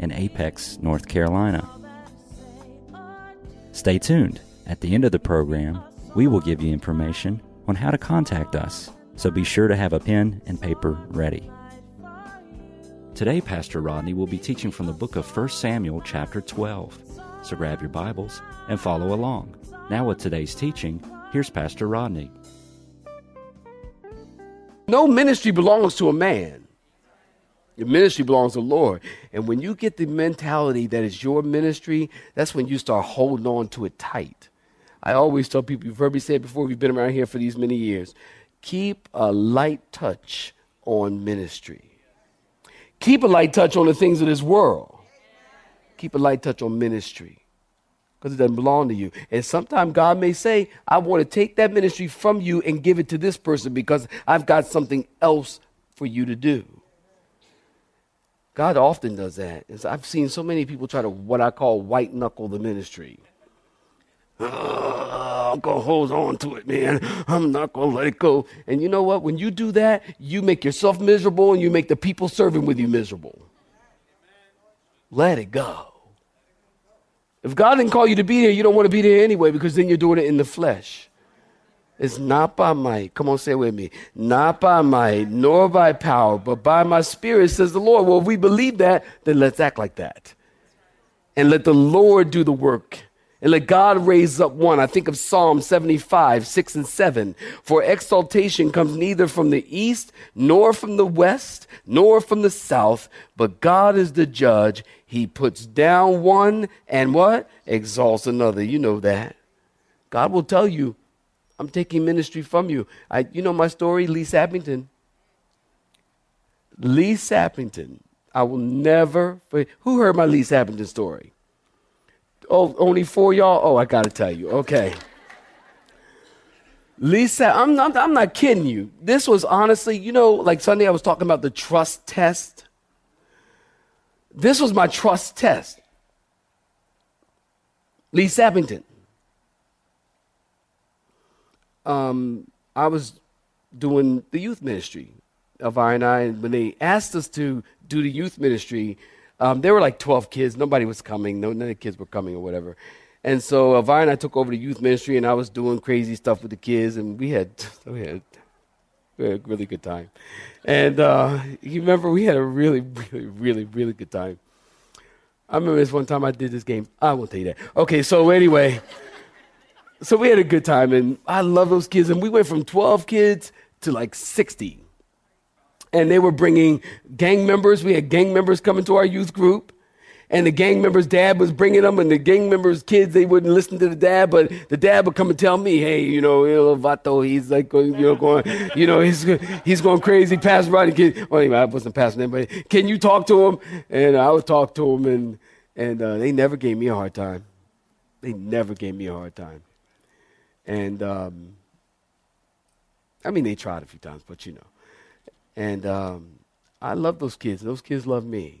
in Apex, North Carolina. Stay tuned. At the end of the program, we will give you information on how to contact us, so be sure to have a pen and paper ready. Today, Pastor Rodney will be teaching from the book of 1 Samuel chapter 12, so grab your Bibles and follow along. Now with today's teaching, here's Pastor Rodney. No ministry belongs to a man. Your ministry belongs to the Lord. And when you get the mentality that it's your ministry, that's when you start holding on to it tight. I always tell people, you've heard me say it before, we've been around here for these many years, keep a light touch on ministry. Keep a light touch on the things of this world. Keep a light touch on ministry, because it doesn't belong to you. And sometimes God may say, I want to take that ministry from you and give it to this person because I've got something else for you to do. God often does that. I've seen so many people try to what I call white knuckle the ministry. I'm going to hold on to it, man. I'm not going to let it go. And you know what? When you do that, you make yourself miserable and you make the people serving with you miserable. Let it go. If God didn't call you to be there, you don't want to be there anyway, because then you're doing it in the flesh. It's not by might. Come on, say it with me. Not by might, nor by power, but by my spirit, says the Lord. Well, if we believe that, then let's act like that. And let the Lord do the work. And let God raise up one. I think of Psalm 75, 6 and 7. For exaltation comes neither from the east, nor from the west, nor from the south, but God is the judge. He puts down one and what? Exalts another. You know that. God will tell you, I'm taking ministry from you. You know my story, Lee Sappington. Lee Sappington. I will never forget. Who heard my Lee Sappington story? Oh, only four y'all? Oh, I got to tell you. Okay. Lisa, I'm not kidding you. This was honestly, you know, like Sunday I was talking about the trust test. This was my trust test. Lee Sappington. I was doing the youth ministry, Elvira and I, and when they asked us to do the youth ministry, there were like 12 kids. Nobody was coming. None of the kids were coming or whatever. And so Elvira and I took over the youth ministry, and I was doing crazy stuff with the kids, and we had a really good time. And you remember we had a really, really, really, really good time. I remember this one time I did this game. I won't tell you that. Okay, so anyway, so we had a good time, and I love those kids. And we went from 12 kids to like 60. And they were bringing gang members. We had gang members coming to our youth group. And the gang member's dad was bringing them. And the gang member's kids, they wouldn't listen to the dad. But the dad would come and tell me, hey, you know, Vato, he's like, he's going crazy. Pastor Rodney, well, anyway, I wasn't passing him, but can you talk to him? And I would talk to him. And they never gave me a hard time. They never gave me a hard time. And, I mean, they tried a few times, but you know. And I love those kids. Those kids love me.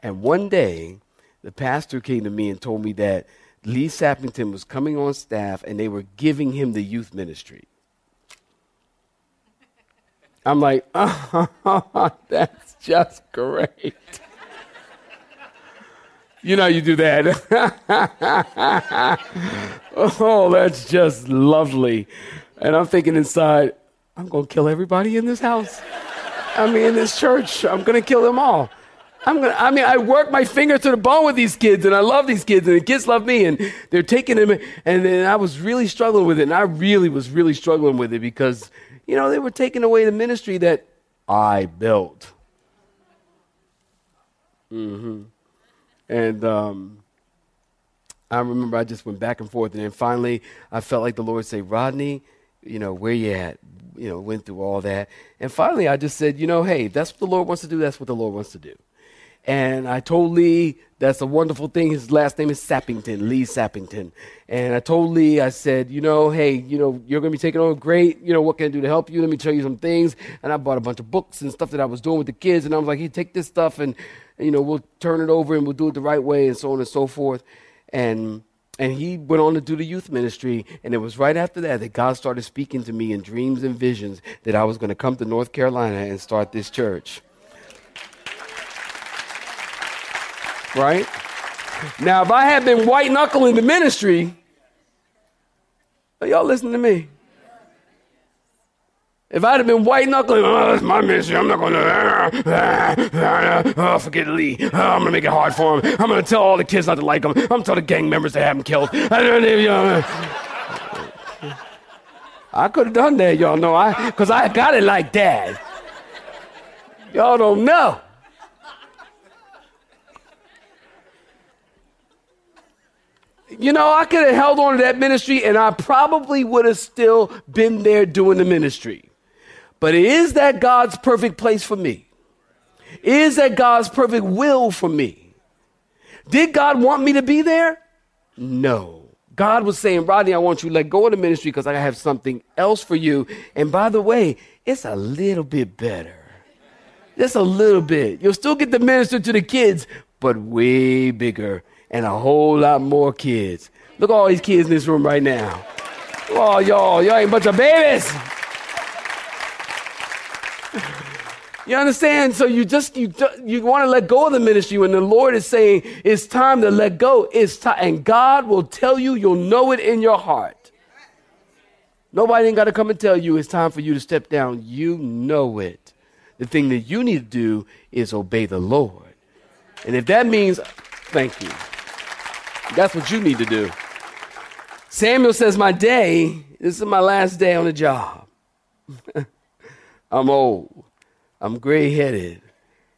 And one day, the pastor came to me and told me that Lee Sappington was coming on staff and they were giving him the youth ministry. I'm like, oh, that's just great. You know you do that. Oh, that's just lovely. And I'm thinking inside, I'm going to kill everybody in this house. I mean, in this church, I'm going to kill them all. I work my finger to the bone with these kids, and I love these kids, and the kids love me, and they're taking them, and then I was really struggling with it, and I really was really struggling with it because, you know, they were taking away the ministry that I built. Mm-hmm. And I remember I just went back and forth, and then finally I felt like the Lord say, Rodney, you know, where you at? You know, went through all that. And finally I just said, you know, hey, if that's what the Lord wants to do, that's what the Lord wants to do. And I told Lee, that's a wonderful thing. His last name is Sappington, Lee Sappington. And I told Lee, I said, you're going to be taking on great. What can I do to help you? Let me tell you some things. And I bought a bunch of books and stuff that I was doing with the kids. And I was like, hey, take this stuff and we'll turn it over and we'll do it the right way and so on and so forth. And he went on to do the youth ministry. And it was right after that God started speaking to me in dreams and visions that I was going to come to North Carolina and start this church. Right? Now, if I had been white knuckling the ministry, y'all listen to me. If I'd have been white knuckling, that's my ministry. I'm not going to forget Lee. I'm going to make it hard for him. I'm going to tell all the kids not to like him. I'm going to tell the gang members to have him killed. I could have done that, y'all know. Because I got it like that. Y'all don't know. I could have held on to that ministry and I probably would have still been there doing the ministry. But is that God's perfect place for me? Is that God's perfect will for me? Did God want me to be there? No. God was saying, Rodney, I want you to let go of the ministry because I have something else for you. And by the way, it's a little bit better. Just a little bit. You'll still get to minister to the kids, but way bigger. And a whole lot more kids. Look at all these kids in this room right now. Oh, y'all ain't a bunch of babies. You understand? So you want to let go of the ministry when the Lord is saying it's time to let go. It's time, and God will tell you. You'll know it in your heart. Nobody ain't got to come and tell you it's time for you to step down. You know it. The thing that you need to do is obey the Lord, and if that means, thank you. That's what you need to do. Samuel says, this is my last day on the job. I'm old. I'm gray-headed.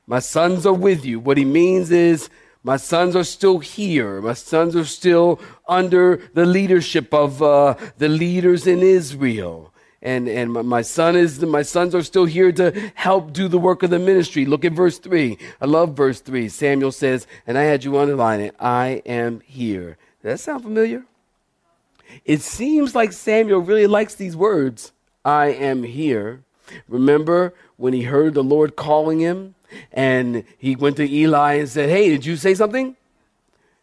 My sons are with you. What he means is my sons are still here. My sons are still under the leadership of the leaders in Israel. And my sons are still here to help do the work of the ministry. Look at verse 3. I love verse 3. Samuel says, and I had you underline it, I am here. Does that sound familiar? It seems like Samuel really likes these words. I am here. Remember when he heard the Lord calling him and he went to Eli and said, hey, did you say something?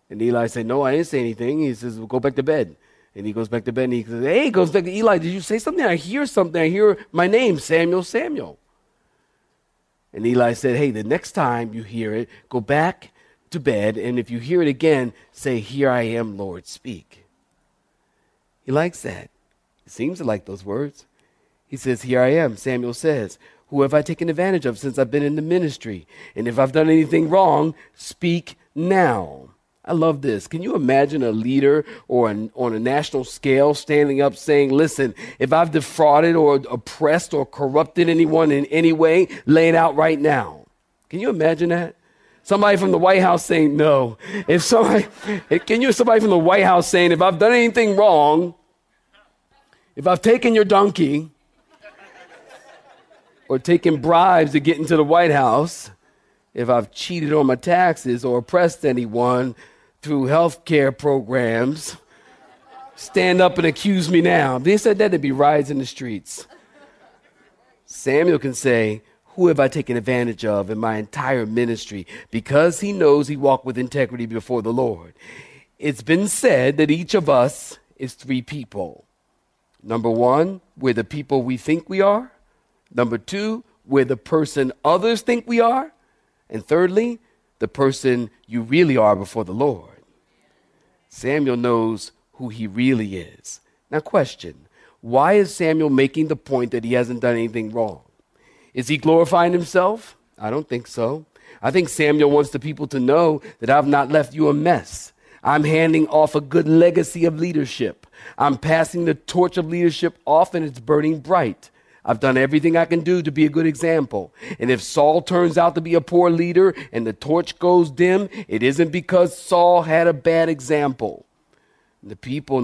And Eli said, no, I didn't say anything. He says, well, go back to bed. And he goes back to bed and he says, hey, he goes back to Eli. Did you say something? I hear something. I hear my name, Samuel, Samuel. And Eli said, hey, the next time you hear it, go back to bed. And if you hear it again, say, here I am, Lord, speak. He likes that. He seems to like those words. He says, here I am, Samuel says. Who have I taken advantage of since I've been in the ministry? And if I've done anything wrong, speak now. I love this. Can you imagine a leader or on a national scale standing up saying, listen, if I've defrauded or oppressed or corrupted anyone in any way, lay it out right now. Can you imagine that? Somebody from the White House saying no. Somebody from the White House saying, if I've done anything wrong, if I've taken your donkey or taken bribes to get into the White House, if I've cheated on my taxes or oppressed anyone, through health care programs, stand up and accuse me now. If they said that, there'd be riots in the streets. Samuel can say, who have I taken advantage of in my entire ministry? Because he knows he walked with integrity before the Lord. It's been said that each of us is three people. Number one, we're the people we think we are. Number two, we're the person others think we are. And thirdly, the person you really are before the Lord. Samuel knows who he really is. Now question, why is Samuel making the point that he hasn't done anything wrong? Is he glorifying himself? I don't think so. I think Samuel wants the people to know that I've not left you a mess. I'm handing off a good legacy of leadership. I'm passing the torch of leadership off and it's burning bright. I've done everything I can do to be a good example. And if Saul turns out to be a poor leader and the torch goes dim, it isn't because Saul had a bad example. The people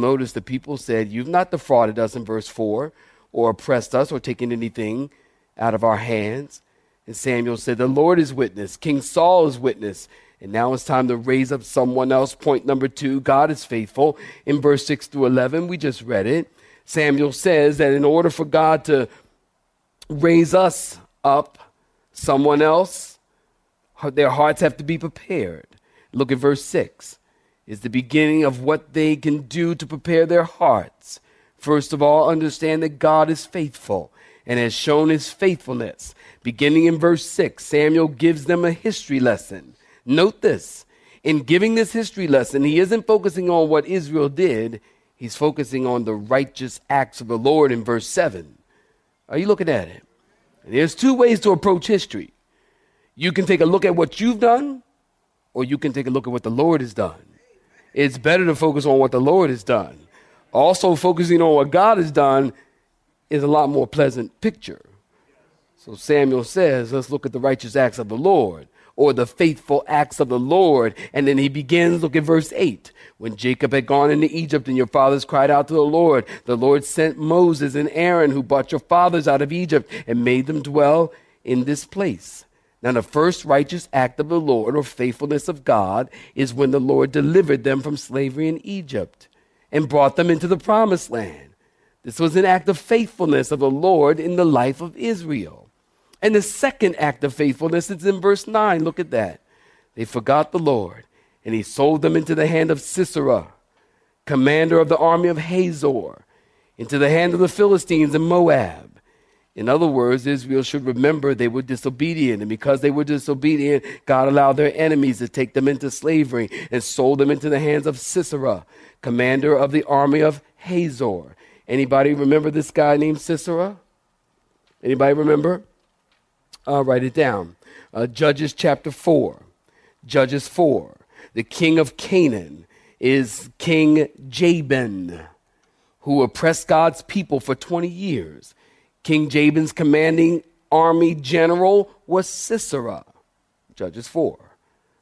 said, you've not defrauded us in verse 4 or oppressed us or taken anything out of our hands. And Samuel said, "The Lord is witness. King Saul is witness. And now it's time to raise up someone else." Point number two, God is faithful. In verse 6 through 11, we just read it. Samuel says that in order for God to raise us up, someone else, their hearts have to be prepared. Look at verse 6. It's the beginning of what they can do to prepare their hearts. First of all, understand that God is faithful and has shown his faithfulness. Beginning in verse 6, Samuel gives them a history lesson. Note this. In giving this history lesson, he isn't focusing on what Israel did. He's focusing on the righteous acts of the Lord in verse 7. Are you looking at it? And there's two ways to approach history. You can take a look at what you've done, or you can take a look at what the Lord has done. It's better to focus on what the Lord has done. Also, focusing on what God has done is a lot more pleasant picture. So Samuel says, let's look at the righteous acts of the Lord, or the faithful acts of the Lord. And then he begins, look at verse 8. When Jacob had gone into Egypt and your fathers cried out to the Lord sent Moses and Aaron who brought your fathers out of Egypt and made them dwell in this place. Now the first righteous act of the Lord, or faithfulness of God, is when the Lord delivered them from slavery in Egypt and brought them into the promised land. This was an act of faithfulness of the Lord in the life of Israel. And the second act of faithfulness is in verse 9. Look at that. They forgot the Lord, and he sold them into the hand of Sisera, commander of the army of Hazor, into the hand of the Philistines and Moab. In other words, Israel should remember they were disobedient, and because they were disobedient, God allowed their enemies to take them into slavery and sold them into the hands of Sisera, commander of the army of Hazor. Anybody remember this guy named Sisera? Anybody remember? Write it down. Judges chapter 4. Judges 4. The king of Canaan is King Jabin, who oppressed God's people for 20 years. King Jabin's commanding army general was Sisera. Judges 4.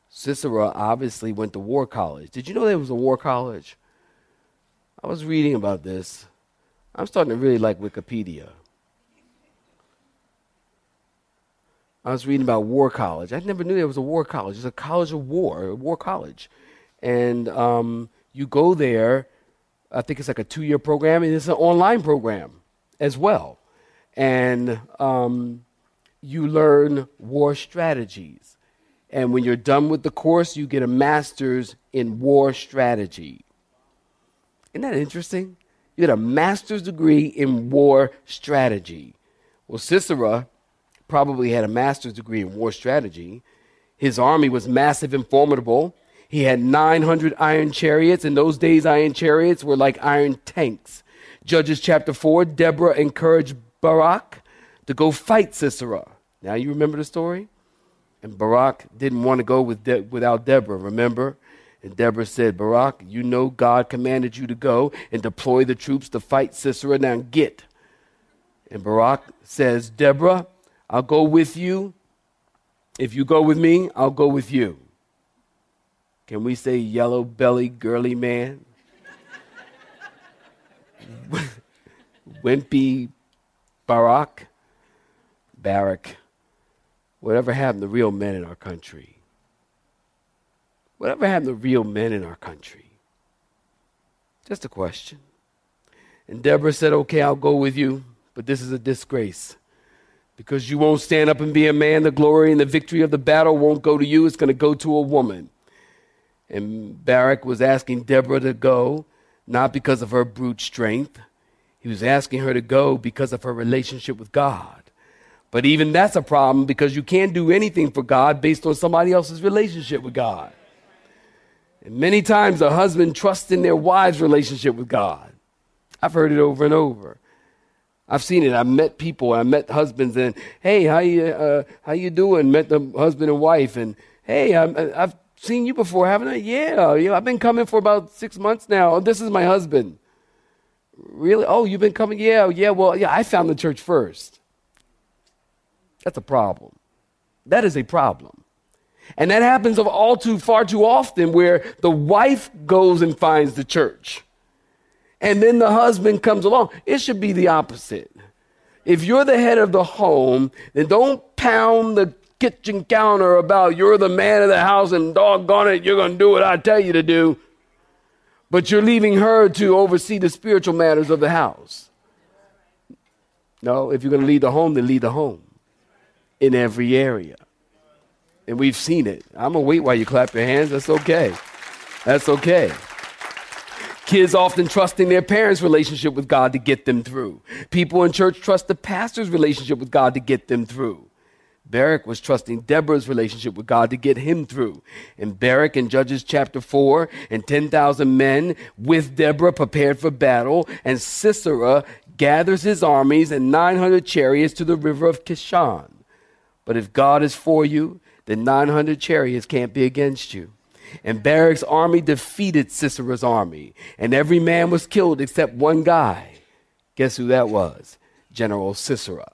Sisera obviously went to war college. Did you know there was a war college? I was reading about this. I'm starting to really like Wikipedia. I was reading about war college. I never knew there was a war college. It's a college of war, a war college. And you go there, I think it's like a 2-year program, and it's an online program as well. And you learn war strategies. And when you're done with the course, you get a master's in war strategy. Isn't that interesting? You get a master's degree in war strategy. Well, Sisera probably had a master's degree in war strategy. His army was massive and formidable. He had 900 iron chariots. In those days, iron chariots were like iron tanks. Judges chapter 4, Deborah encouraged Barak to go fight Sisera. Now you remember the story? And Barak didn't want to go without Deborah, remember? And Deborah said, "Barak, you know God commanded you to go and deploy the troops to fight Sisera. Now get." And Barak says, "Deborah, I'll go with you. If you go with me, I'll go with you." Can we say yellow-bellied, girly man? Wimpy Barak? Barak. Whatever happened to real men in our country? Whatever happened to real men in our country? Just a question. And Deborah said, "Okay, I'll go with you, but this is a disgrace. Because you won't stand up and be a man, the glory and the victory of the battle won't go to you. It's going to go to a woman." And Barak was asking Deborah to go, not because of her brute strength. He was asking her to go because of her relationship with God. But even that's a problem, because you can't do anything for God based on somebody else's relationship with God. And many times a husband trusts in their wife's relationship with God. I've heard it over and over. I've seen it. I've met people. I met husbands, and, "Hey, how you doing?" Met the husband and wife, and, "Hey, I've seen you before, haven't I?" "Yeah, I've been coming for about 6 months now. Oh, this is my husband." "Really? Oh, you've been coming?" "Yeah, I found the church first." That's a problem. That is a problem. And that happens far too often, where the wife goes and finds the church, and then the husband comes along. It should be the opposite. If you're the head of the home, then don't pound the kitchen counter about you're the man of the house and doggone it, you're going to do what I tell you to do. But you're leaving her to oversee the spiritual matters of the house. No, if you're going to lead the home, then lead the home in every area. And we've seen it. I'm going to wait while you clap your hands. That's okay. That's okay. Kids often trusting their parents' relationship with God to get them through. People in church trust the pastor's relationship with God to get them through. Barak was trusting Deborah's relationship with God to get him through. And Barak in Judges chapter 4 and 10,000 men with Deborah prepared for battle. And Sisera gathers his armies and 900 chariots to the river of Kishon. But if God is for you, then 900 chariots can't be against you. And Barak's army defeated Sisera's army. And every man was killed except one guy. Guess who that was? General Sisera.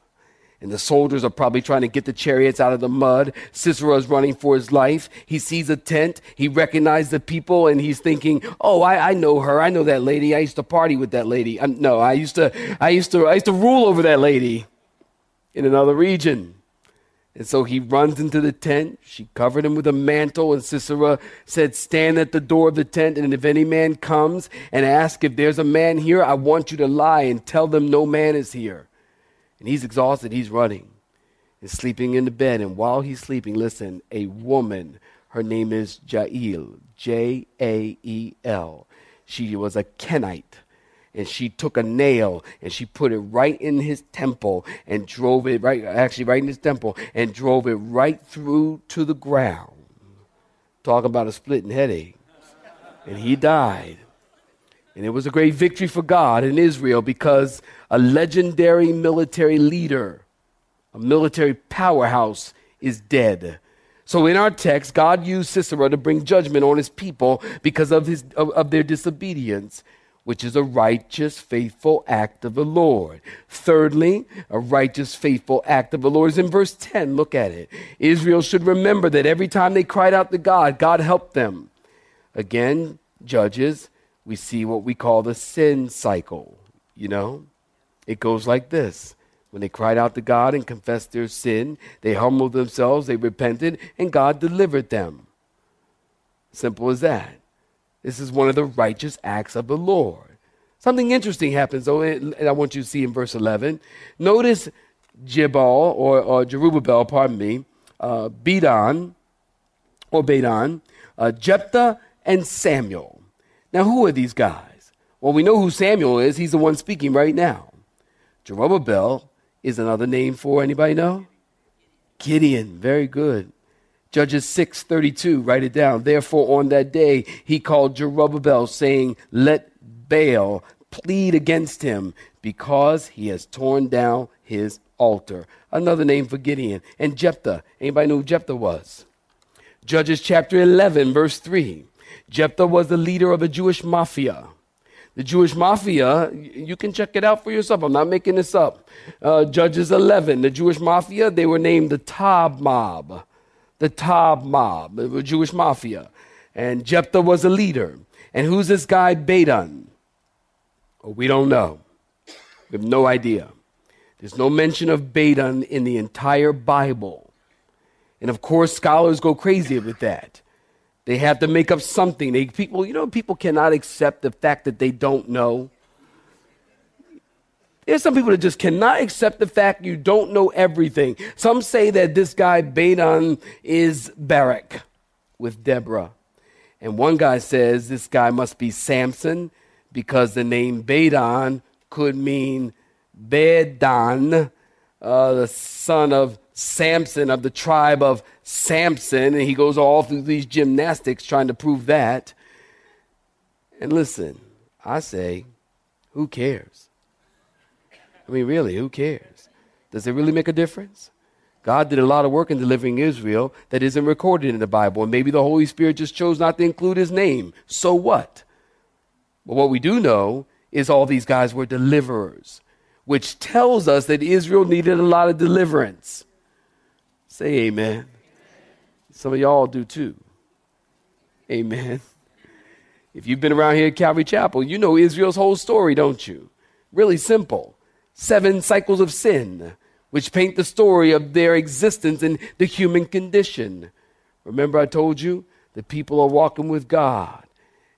And the soldiers are probably trying to get the chariots out of the mud. Sisera is running for his life. He sees a tent. He recognizes the people, and he's thinking, "Oh, I know her. I know that lady. I used to party with that lady. I used to rule over that lady in another region." And so he runs into the tent. She covered him with a mantle, and Sisera said, "Stand at the door of the tent, and if any man comes and asks if there's a man here, I want you to lie and tell them no man is here." And he's exhausted, he's running, and sleeping in the bed. And while he's sleeping, listen, a woman, her name is Jael, Jael. She was a Kenite, and she took a nail, and she put it right in his temple and drove it right through to the ground. Talk about a splitting headache. And he died. And it was a great victory for God in Israel because a legendary military leader, a military powerhouse, is dead. So in our text, God used Sisera to bring judgment on his people because of their disobedience, which is a righteous, faithful act of the Lord. Thirdly, a righteous, faithful act of the Lord is in verse 10. Look at it. Israel should remember that every time they cried out to God, God helped them. Again, Judges, we see what we call the sin cycle, you know. It goes like this. When they cried out to God and confessed their sin, they humbled themselves, they repented, and God delivered them. Simple as that. This is one of the righteous acts of the Lord. Something interesting happens, though, and I want you to see in verse 11. Notice Jerubbaal, Bedan, Jephthah, and Samuel. Now, who are these guys? Well, we know who Samuel is. He's the one speaking right now. Jerubbaal is another name for, anybody know? Gideon. Very good. Judges 6:32, write it down. Therefore, on that day, he called Jerubbaal, saying, "Let Baal plead against him, because he has torn down his altar." Another name for Gideon. And Jephthah. Anybody know who Jephthah was? Judges chapter 11, verse 3. Jephthah was the leader of a Jewish mafia. The Jewish mafia, you can check it out for yourself. I'm not making this up. Judges 11, the Jewish mafia, they were named the Tob Mob. The Tob Mob, the Jewish mafia. And Jephthah was a leader. And who's this guy, Bedan? Oh, we don't know. We have no idea. There's no mention of Bedan in the entire Bible. And of course, scholars go crazy with that. They have to make up something. People cannot accept the fact that they don't know. There's some people that just cannot accept the fact you don't know everything. Some say that this guy, Bedan, is Barak with Deborah. And one guy says this guy must be Samson because the name Bedan could mean Bedan, the son of Samson, of the tribe of Samson, and he goes all through these gymnastics trying to prove that. And listen, I say, who cares? I mean, really, who cares? Does it really make a difference? God did a lot of work in delivering Israel that isn't recorded in the Bible, and maybe the Holy Spirit just chose not to include his name. So what? But what we do know is all these guys were deliverers, which tells us that Israel needed a lot of deliverance. Say amen. Some of y'all do too. Amen. If you've been around here at Calvary Chapel, you know Israel's whole story, don't you? Really simple. seven cycles of sin, which paint the story of their existence in the human condition. Remember, I told you, the people are walking with God,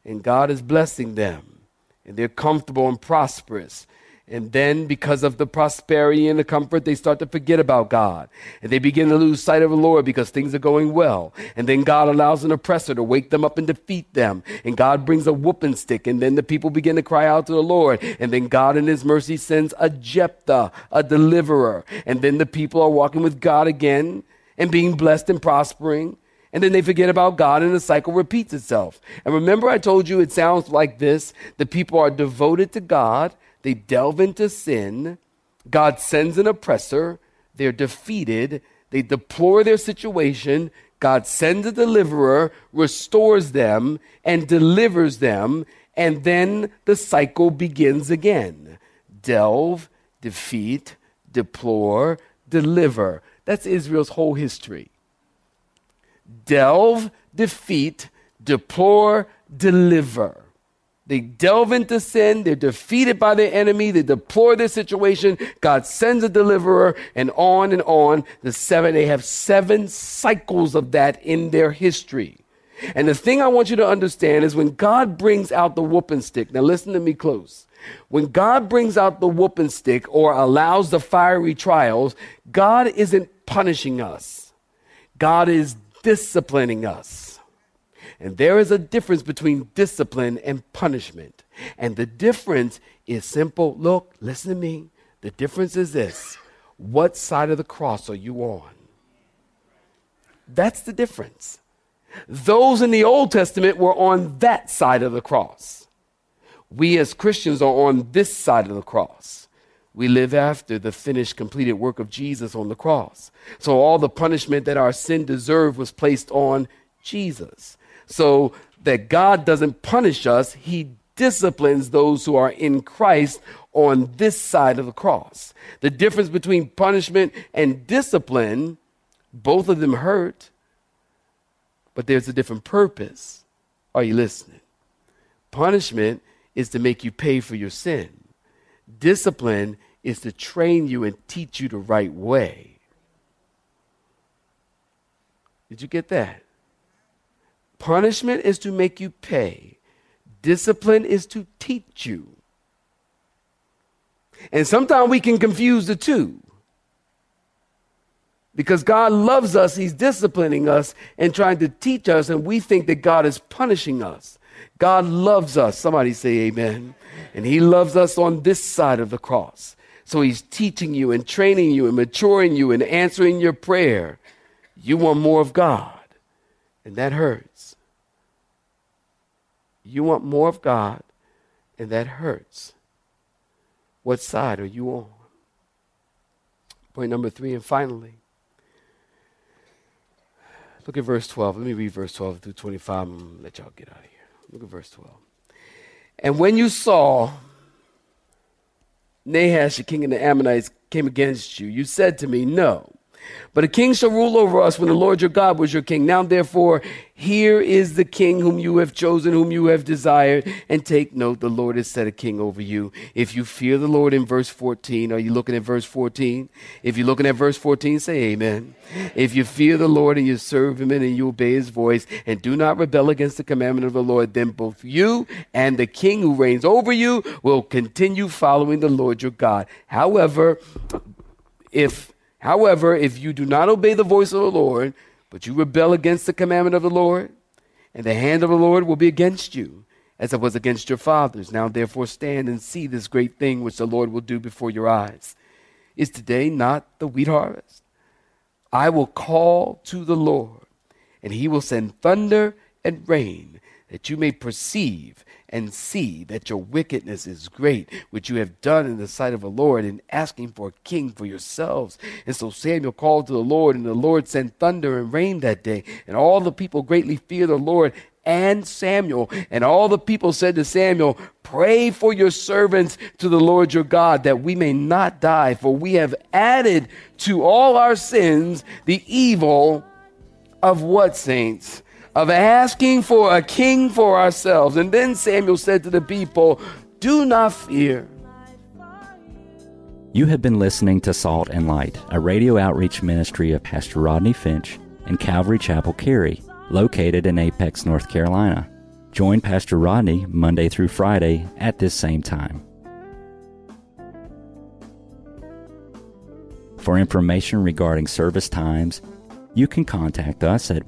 and God is blessing them, and they're comfortable and prosperous. And then because of the prosperity and the comfort, they start to forget about God. And they begin to lose sight of the Lord because things are going well. And then God allows an oppressor to wake them up and defeat them. And God brings a whooping stick. And then the people begin to cry out to the Lord. And then God in his mercy sends a Jephthah, a deliverer. And then the people are walking with God again and being blessed and prospering. And then they forget about God, and the cycle repeats itself. And remember, I told you it sounds like this. The people are devoted to God. They delve into sin. God sends an oppressor. They're defeated. They deplore their situation. God sends a deliverer, restores them, and delivers them. And then the cycle begins again. Delve, defeat, deplore, deliver. That's Israel's whole history. Delve, defeat, deplore, deliver. They delve into sin, they're defeated by their enemy, they deplore their situation, God sends a deliverer, and on, they have seven cycles of that in their history. And the thing I want you to understand is when God brings out the whooping stick, now listen to me close, when God brings out the whooping stick or allows the fiery trials, God isn't punishing us. God is disciplining us. And there is a difference between discipline and punishment. And the difference is simple. Look, listen to me. The difference is this. What side of the cross are you on? That's the difference. Those in the Old Testament were on that side of the cross. We as Christians are on this side of the cross. We live after the finished, completed work of Jesus on the cross. So all the punishment that our sin deserved was placed on Jesus. So that God doesn't punish us, he disciplines those who are in Christ on this side of the cross. The difference between punishment and discipline, both of them hurt, but there's a different purpose. Are you listening? Punishment is to make you pay for your sin. Discipline is to train you and teach you the right way. Did you get that? Punishment is to make you pay. Discipline is to teach you. And sometimes we can confuse the two. Because God loves us, he's disciplining us and trying to teach us, and we think that God is punishing us. God loves us. Somebody say amen. And he loves us on this side of the cross. So he's teaching you and training you and maturing you and answering your prayer. You want more of God. And that hurts. You want more of God, and that hurts. What side are you on? Point number 3, and finally, look at verse 12. Let me read verse 12 through 25 and let y'all get out of here. Look at verse 12. And when you saw Nahash, the king of the Ammonites, came against you, you said to me, no. But a king shall rule over us when the Lord your God was your king. Now, therefore, here is the king whom you have chosen, whom you have desired. And take note, the Lord has set a king over you. If you fear the Lord in verse 14, are you looking at verse 14? If you're looking at verse 14, say amen. If you fear the Lord and you serve him and you obey his voice and do not rebel against the commandment of the Lord, then both you and the king who reigns over you will continue following the Lord your God. However, if you do not obey the voice of the Lord, but you rebel against the commandment of the Lord, and the hand of the Lord will be against you, as it was against your fathers. Now, therefore, stand and see this great thing which the Lord will do before your eyes. Is today not the wheat harvest? I will call to the Lord, and he will send thunder and rain, that you may perceive and see that your wickedness is great, which you have done in the sight of the Lord in asking for a king for yourselves. And so Samuel called to the Lord, and the Lord sent thunder and rain that day. And all the people greatly feared the Lord and Samuel. And all the people said to Samuel, pray for your servants to the Lord your God, that we may not die. For we have added to all our sins the evil of what, saints? Of asking for a king for ourselves. And then Samuel said to the people, do not fear. You have been listening to Salt and Light, a radio outreach ministry of Pastor Rodney Finch and Calvary Chapel, Cary, located in Apex, North Carolina. Join Pastor Rodney Monday through Friday at this same time. For information regarding service times, you can contact us at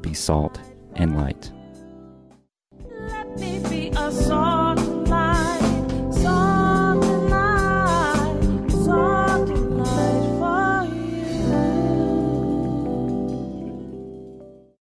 be salt and light.